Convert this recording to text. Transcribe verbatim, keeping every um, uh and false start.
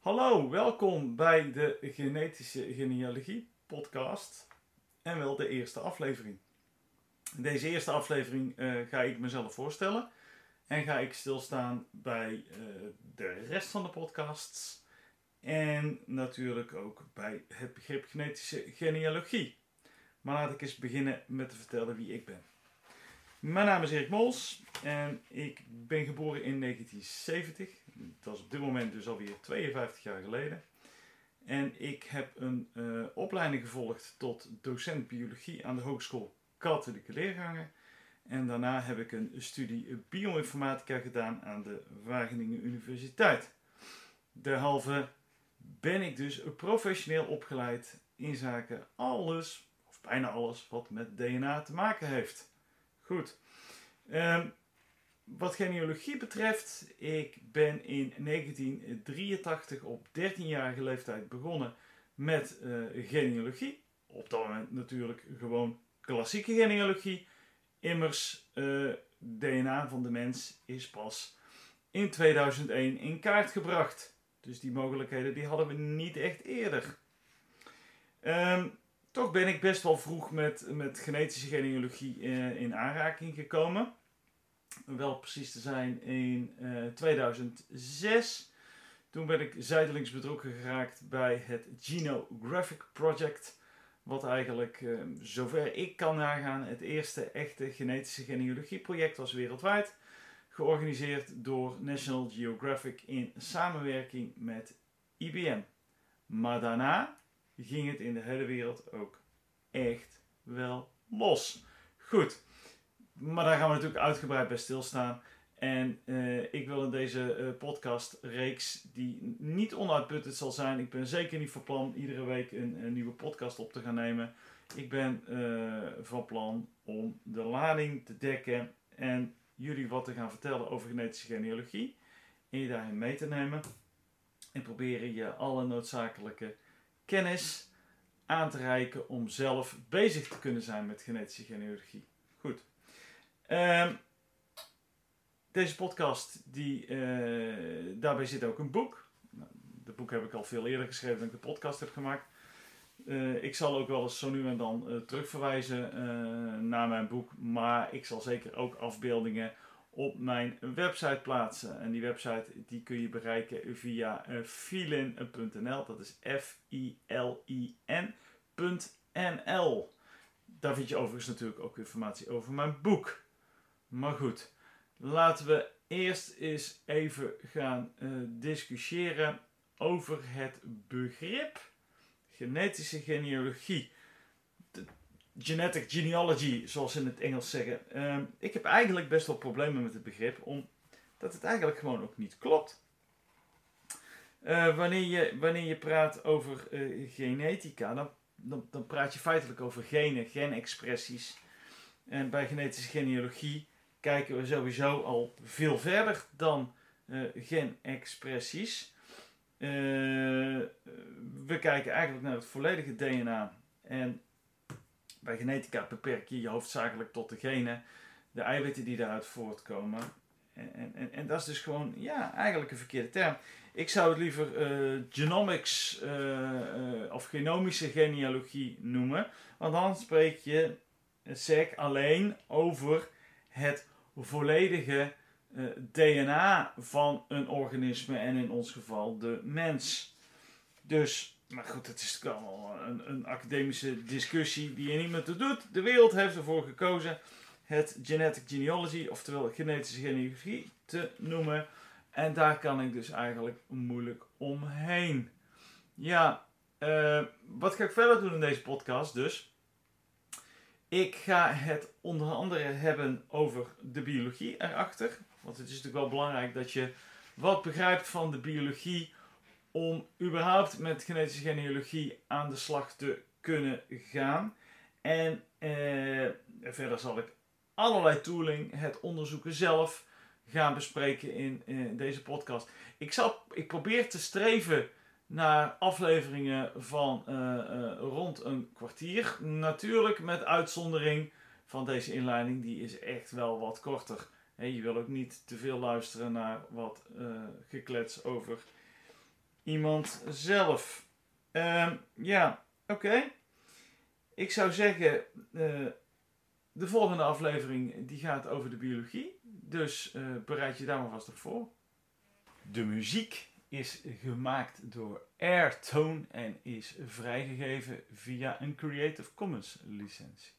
Hallo, welkom bij de Genetische Genealogie Podcast en wel de eerste aflevering. In deze eerste aflevering uh, ga ik mezelf voorstellen en ga ik stilstaan bij uh, de rest van de podcasts en natuurlijk ook bij het begrip genetische genealogie. Maar laat ik eens beginnen met te vertellen wie ik ben. Mijn naam is Erik Mols en ik ben geboren in negentien zeventig. Dat is op dit moment dus alweer tweeënvijftig jaar geleden. En ik heb een uh, opleiding gevolgd tot docent biologie aan de Hogeschool Katholieke Leergangen. En daarna heb ik een studie bioinformatica gedaan aan de Wageningen Universiteit. Derhalve ben ik dus professioneel opgeleid in zaken alles, of bijna alles, wat met D N A te maken heeft. Goed. Um, wat genealogie betreft, ik ben in negentien drieëntachtig op dertienjarige leeftijd begonnen met uh, genealogie. Op dat moment natuurlijk gewoon klassieke genealogie. Immers, uh, D N A van de mens is pas in tweeduizend één in kaart gebracht. Dus die mogelijkheden die hadden we niet echt eerder. Um, Toch ben ik best wel vroeg met, met genetische genealogie eh, in aanraking gekomen. Wel precies te zijn in eh, tweeduizend zes. Toen ben ik zijdelings betrokken geraakt bij het Genographic Project. Wat eigenlijk, eh, zover ik kan nagaan, het eerste echte genetische genealogieproject was wereldwijd. Georganiseerd door National Geographic in samenwerking met I B M. Maar daarna ging het in de hele wereld ook echt wel los. Goed, maar daar gaan we natuurlijk uitgebreid bij stilstaan. En uh, ik wil in deze uh, podcastreeks, die niet onuitputtend zal zijn. Ik ben zeker niet van plan iedere week een, een nieuwe podcast op te gaan nemen. Ik ben uh, van plan om de lading te dekken en jullie wat te gaan vertellen over genetische genealogie. En je daarin mee te nemen. En proberen je alle noodzakelijke kennis aan te reiken om zelf bezig te kunnen zijn met genetische genealogie. Goed. Uh, deze podcast, die, uh, daarbij zit ook een boek. Nou, dat boek heb ik al veel eerder geschreven dan ik de podcast heb gemaakt. Uh, ik zal ook wel eens zo nu en dan uh, terugverwijzen uh, naar mijn boek. Maar ik zal zeker ook afbeeldingen op mijn website plaatsen. En die website die kun je bereiken via filin punt n l. Dat is F I L I N punt N L. Daar vind je overigens natuurlijk ook informatie over mijn boek. Maar goed, laten we eerst eens even gaan uh, discussiëren over het begrip genetische genealogie. Genetic genealogy, zoals ze in het Engels zeggen. Uh, ik heb eigenlijk best wel problemen met het begrip, omdat het eigenlijk gewoon ook niet klopt. Uh, wanneer, je, wanneer je praat over uh, genetica, dan, dan, dan praat je feitelijk over genen, genexpressies. En bij genetische genealogie kijken we sowieso al veel verder dan uh, genexpressies. Uh, we kijken eigenlijk naar het volledige D N A en bij genetica beperk je je hoofdzakelijk tot de genen, de eiwitten die daaruit voortkomen. En, en, en dat is dus gewoon, ja, eigenlijk een verkeerde term. Ik zou het liever uh, genomics uh, uh, of genomische genealogie noemen. Want dan spreek je, zeg, alleen over het volledige uh, D N A van een organisme en in ons geval de mens. Dus... Maar goed, het is allemaal een, een academische discussie die je niet meer toe doet. De wereld heeft ervoor gekozen het genetic genealogy, oftewel genetische genealogie, te noemen. En daar kan ik dus eigenlijk moeilijk omheen. Ja, uh, wat ga ik verder doen in deze podcast dus? Ik ga het onder andere hebben over de biologie erachter. Want het is natuurlijk wel belangrijk dat je wat begrijpt van de biologie om überhaupt met genetische genealogie aan de slag te kunnen gaan. En eh, verder zal ik allerlei tooling, het onderzoeken zelf gaan bespreken in, in deze podcast. Ik, zal, ik probeer te streven naar afleveringen van uh, uh, rond een kwartier. Natuurlijk met uitzondering van deze inleiding, die is echt wel wat korter. He, je wil ook niet te veel luisteren naar wat uh, geklets over iemand zelf. Uh, ja, oké. Okay. Ik zou zeggen, uh, de volgende aflevering die gaat over de biologie. Dus uh, bereid je daar maar vast op voor. De muziek is gemaakt door Airtone en is vrijgegeven via een Creative Commons licentie.